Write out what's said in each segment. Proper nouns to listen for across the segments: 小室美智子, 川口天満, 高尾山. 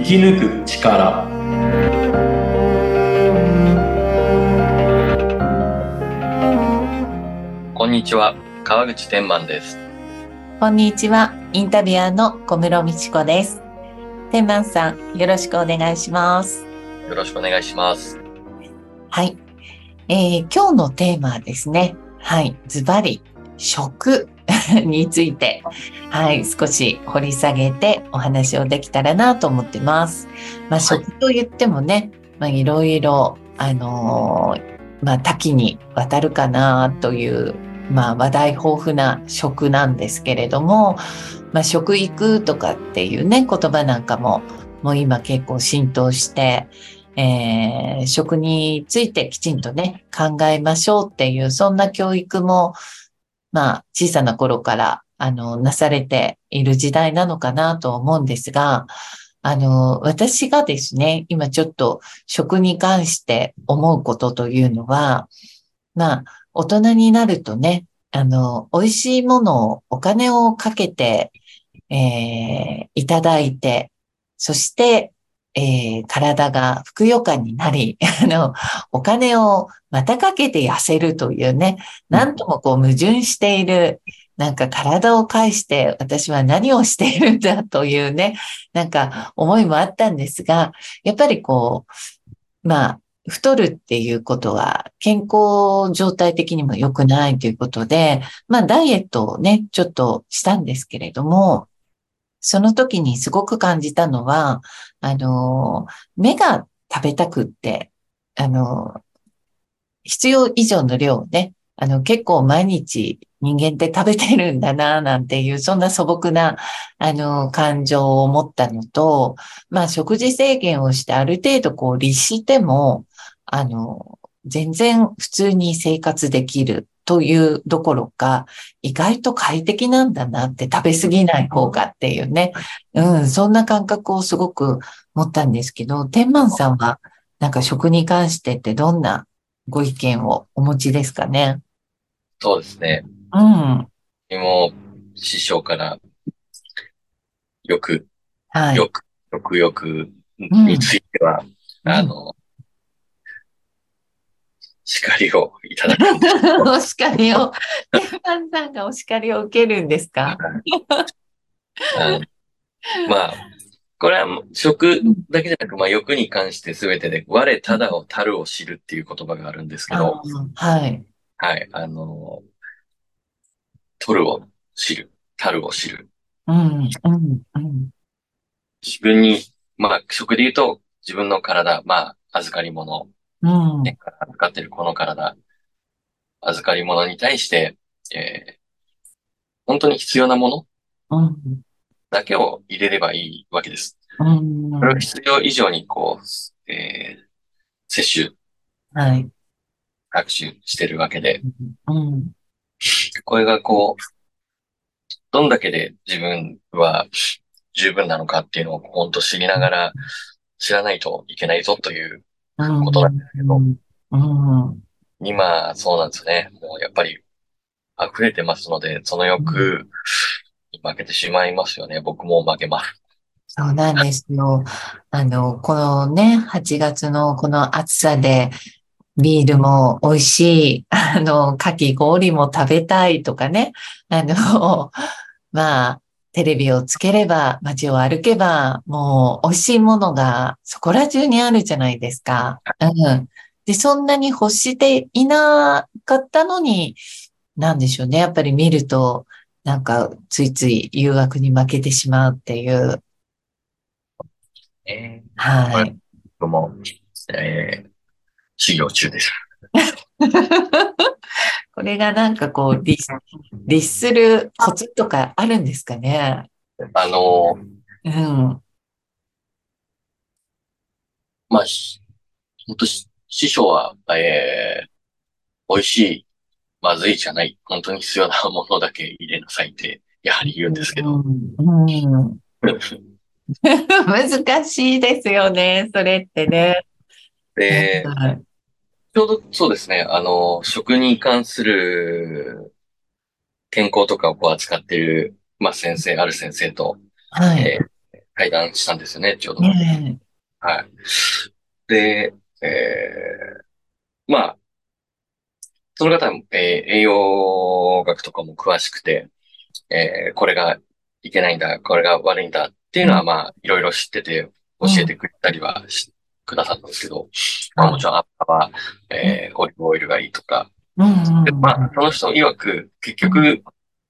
生き抜く力。こんにちは、川口天満です。こんにちは、インタビュアーの小室美智子です。天満さん、よろしくお願いします。よろしくお願いします。はい、今日のテーマはですね、はい、ズバリ食について、はい、少し掘り下げてお話をできたらなと思ってます。食と言ってもね、いろいろ多岐にわたるかなという、話題豊富な食なんですけれども、食育とかっていうね、言葉なんかもう今結構浸透して、食についてきちんとね、考えましょうっていう、そんな教育も小さな頃からなされている時代なのかなと思うんですが、私がですね、今ちょっと食に関して思うことというのは、大人になるとね、美味しいものをお金をかけて、いただいて、そして、体がふくよかになり、お金をまたかけて痩せるというね、なんとも矛盾している、なんか体を介して私は何をしているんだというね、なんか思いもあったんですが、やっぱり太るっていうことは健康状態的にも良くないということで、ダイエットをね、ちょっとしたんですけれども、その時にすごく感じたのは、目が食べたくって、必要以上の量をね、結構毎日人間って食べてるんだな、なんていう、そんな素朴な、感情を持ったのと、食事制限をしてある程度律しても、全然普通に生活できる。というどころか、意外と快適なんだなって、食べ過ぎない方がっていうね、そんな感覚をすごく持ったんですけど、天満さんはなんか食に関してってどんなご意見をお持ちですかね？そうですね。もう師匠からよくについては、叱りをいただく。お叱りを。天満さんがお叱りを受けるんですか？これは食だけじゃなく、欲に関して全てで、我ただをたるを知るっていう言葉があるんですけど、はい。はい。取るを知る、たるを知る。自分に、食で言うと、自分の体、預かり物、預かってるこの体、預かり物に対して、本当に必要なものだけを入れればいいわけです。それを必要以上に摂取、学習してるわけで、これがどんだけで自分は十分なのかっていうのを本当知りながら、知らないといけないぞということなんですけど、今、そうなんですね。もうやっぱり溢れてますので、その欲に負けてしまいますよね。僕も負けます。そうなんですよ。このね、8月のこの暑さで、ビールも美味しい、かき氷も食べたいとかね、テレビをつければ、街を歩けば、もう美味しいものがそこら中にあるじゃないですか。で、そんなに欲していなかったのに、なんでしょうね。やっぱり見ると、なんかついつい誘惑に負けてしまうっていう。はい。僕も、修行中です。これがなんか律するコツとかあるんですかね？本当師匠は、美味しい、まずいじゃない、本当に必要なものだけ入れなさいって、やはり言うんですけど。難しいですよね、それってね。で、ちょうどそうですね。食に関する健康とかを扱っている、ある先生と、対談したんですよね、ちょうど。はい。で、まあ、その方も、栄養学とかも詳しくて、これがいけないんだ、これが悪いんだっていうのは、まあ、いろいろ知ってて、教えてくれたりはくださったんですけど、まあ、もちろん、あったは、オリーブオイルがいいとか、でまあ、その人曰く、結局、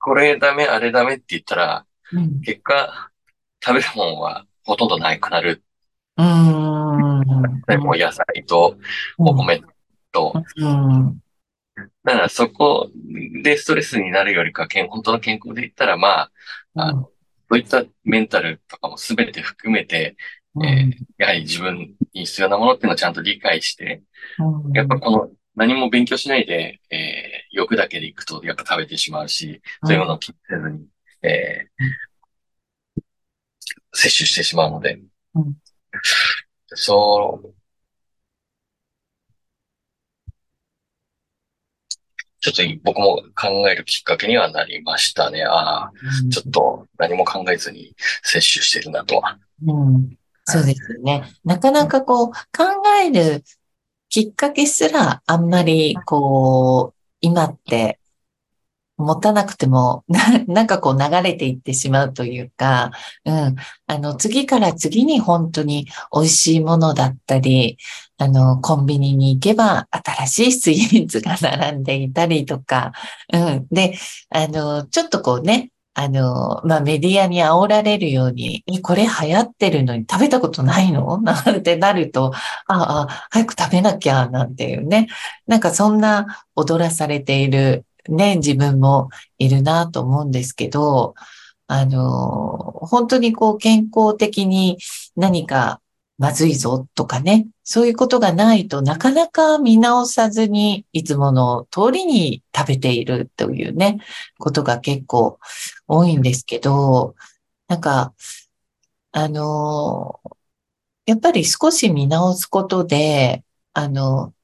これダメ、あれダメって言ったら、結果、食べるものはほとんどなくなる。もう野菜とお米と、だからそこでストレスになるよりか、本当の健康で言ったら、まあ、そういったメンタルとかも全て含めて、やはり自分に必要なものっていうのをちゃんと理解して、やっぱこの何も勉強しないで、欲だけでいくとやっぱ食べてしまうし、そういうものを気にせずに、摂取してしまうので、ちょっと僕も考えるきっかけにはなりましたね。ああ、ちょっと何も考えずに摂取してるなとは。そうですよね。なかなかこう、考えるきっかけすらあんまりこう、今って持たなくても、なんかこう流れていってしまうというか、次から次に本当に美味しいものだったり、コンビニに行けば新しいスイーツが並んでいたりとか、で、ちょっとこうね、まあ、メディアに煽られるように、これ流行ってるのに食べたことないのなんてなると、早く食べなきゃ、なんていうね。なんかそんな踊らされている、ね、自分もいるなと思うんですけど、本当にこう健康的に何かまずいぞとかね、そういうことがないとなかなか見直さずにいつもの通りに食べているというね、ことが結構多いんですけど、なんか、やっぱり少し見直すことで、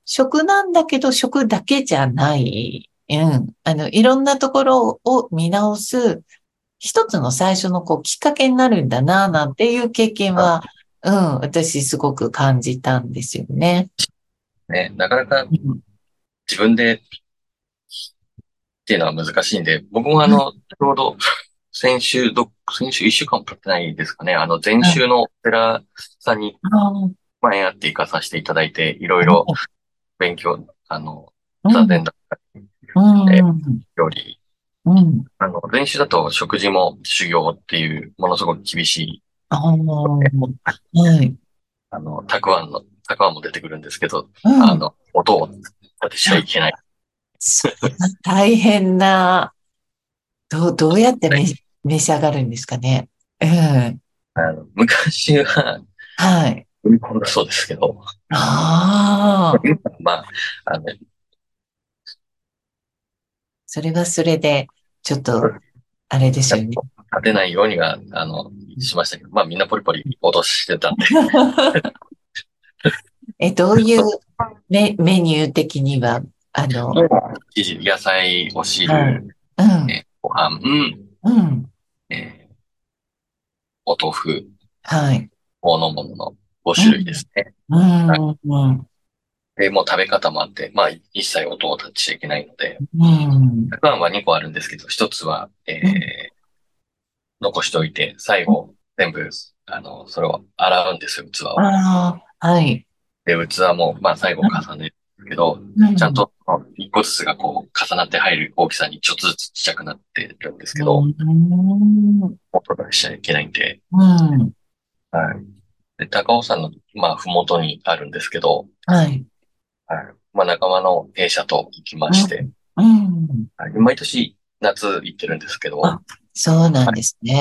食なんだけど食だけじゃない、いろんなところを見直す一つの最初のこうきっかけになるんだな、なんていう経験は、私すごく感じたんですよね。ね、なかなか自分でっていうのは難しいんで、僕もちょうど先週1週間も経ってないですかね、前週のお寺さんに前あって行かさせていただいて、いろいろ勉強、座禅だったり、料理、前週だと食事も修行っていうものすごく厳しい、たくあんも出てくるんですけど、音を立てちゃいけない。大変な、どうやって召し上がるんですかね。昔は、飲み込んだそうですけど、まあ、それはそれで、ちょっと、あれですよね。立てないようには、しましたけど、まあみんなポリポリ脅してたんで。どういうメニュー的には、野菜、お汁、ご飯、お豆腐、おのものの5種類ですね。で、もう食べ方もあって、まあ一切音を立ちちゃいけないので、たくあんは2個あるんですけど、1つは、残しておいて、最後、全部、それを洗うんですよ、器を。で、器も、まあ、最後重ねるけど、ちゃんと、一個ずつがこう、重なって入る大きさにちょっとずつちっちゃくなってるんですけど、音がしちゃいけないんで、で、高尾山の、まあ、ふもとにあるんですけど、まあ、仲間の弊社と行きまして、毎年、夏行ってるんですけど、そうなんですね。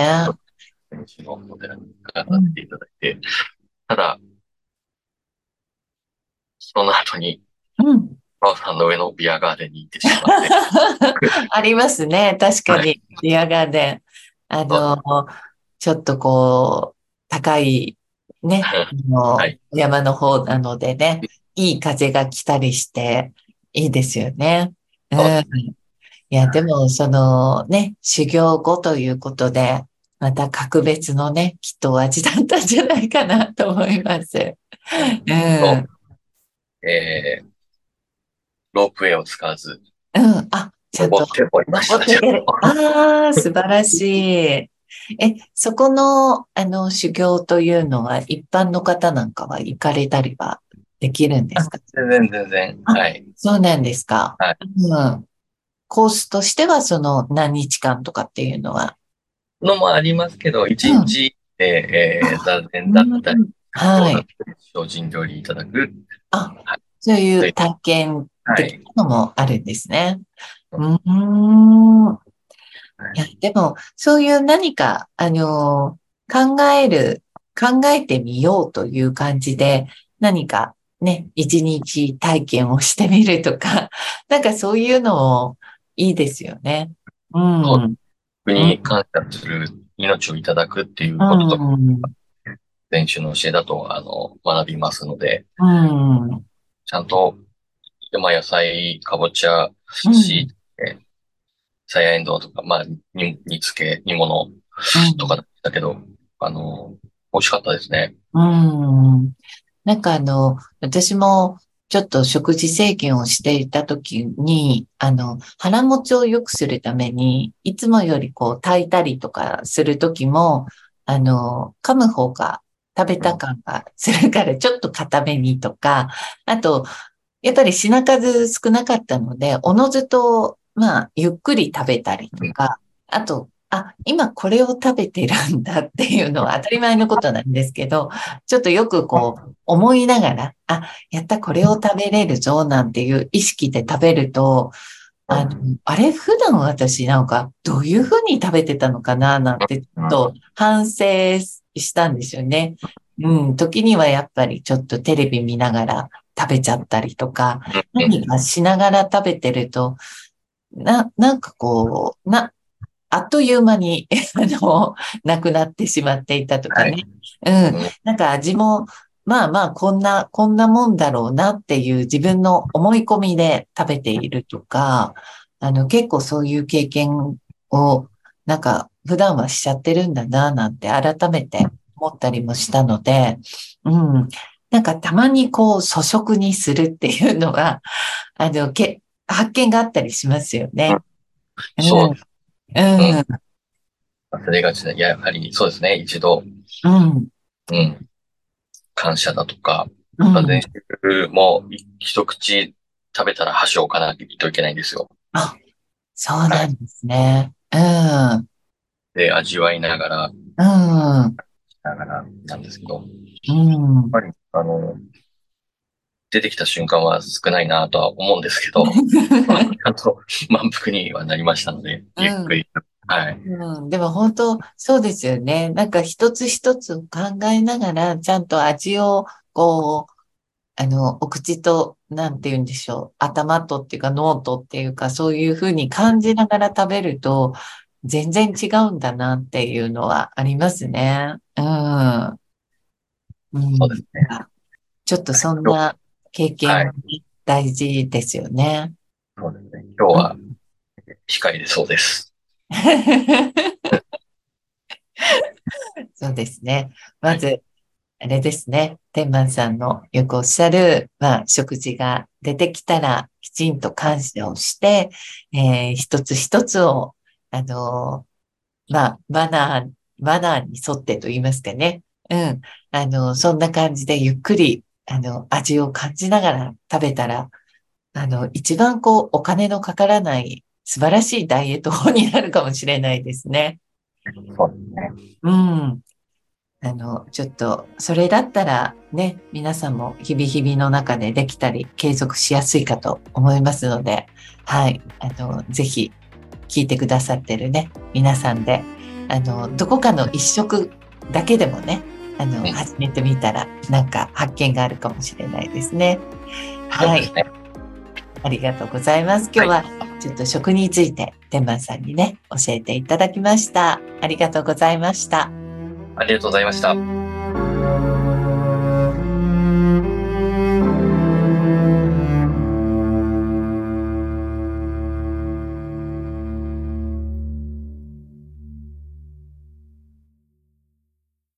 先週のお寺に伺っていただいて、ただ、その後に、高尾山の上のビアガーデンに行ってしまって。ありますね、確かに、ビアガーデン。ちょっとこう、高い、ね、山の方なのでね、いい風が来たりして、いいですよね。いや、でも、修行後ということで、また格別のね、きっとお味だったんじゃないかなと思います。ロープウェイを使わず。うん。あ、ちゃんと。ああ、素晴らしい。そこの、修行というのは、一般の方なんかは行かれたりはできるんですか？全然。はい。そうなんですか。はい。うん。コースとしては、その、何日間とかっていうのはもありますけど、一日で、座禅だったり、はい。精進料理いただく。あ、はい、そういう体験的なのもあるんですね。はい、いやでも、そういう何か、考えてみようという感じで、何かね、一日体験をしてみるとか、なんかそういうのもいいですよね。うん。僕に感謝する、命をいただくっていうこととか、練習の教えだと、学びますので、ちゃんと、野菜、かぼちゃ、しいて、サヤエンドウとか、煮付け、煮物とかだけど、美味しかったですね。なんか私もちょっと食事制限をしていた時に、腹持ちを良くするために、いつもより炊いたりとかする時も、噛む方が食べた感がするから、ちょっと固めにとか、あと、やっぱり品数少なかったので、おのずと、ゆっくり食べたりとか、あと、今これを食べてるんだっていうのは当たり前のことなんですけど、ちょっとよく思いながら、やったこれを食べれるぞなんていう意識で食べると、普段私なんかどういうふうに食べてたのかななんてちょっと反省したんですよね。時にはやっぱりちょっとテレビ見ながら食べちゃったりとか、何かしながら食べてると、あっという間に、なくなってしまっていたとかね。なんか味も、こんなもんだろうなっていう自分の思い込みで食べているとか、結構そういう経験を、なんか普段はしちゃってるんだな、なんて改めて思ったりもしたので、なんかたまに粗食にするっていうのが、発見があったりしますよね。そうです。忘れがちな、やはりそうですね、一度。感謝だとか、練習も一口食べたら箸を置かなきゃいけないんですよ。あ、そうなんですね。で、味わいながら、なんですけど、やっぱり、出てきた瞬間は少ないなとは思うんですけど、満腹にはなりましたので、ゆっくり。でも本当、そうですよね。なんか一つ一つ考えながら、ちゃんと味を、お口と、なんて言うんでしょう、頭とっていうか脳とっていうか、そういうふうに感じながら食べると、全然違うんだなっていうのはありますね。そうですね。ちょっとそんな、経験大事ですよね。そうですね。今日は控えれそうです。そうですね。まず、あれですね。天満さんのよくおっしゃる、食事が出てきたらきちんと感謝をして、一つ一つを、マナーに沿ってと言いますかね。そんな感じでゆっくり味を感じながら食べたら、一番お金のかからない素晴らしいダイエット法になるかもしれないですね。そうですね。ちょっと、それだったらね、皆さんも日々の中でできたり、継続しやすいかと思いますので、ぜひ聞いてくださってるね、皆さんで、どこかの一食だけでもね、始めてみたら、なんか発見があるかもしれないですね。はい。ありがとうございます。今日はちょっと食について、天満さんにね、教えていただきました。ありがとうございました。ありがとうございました。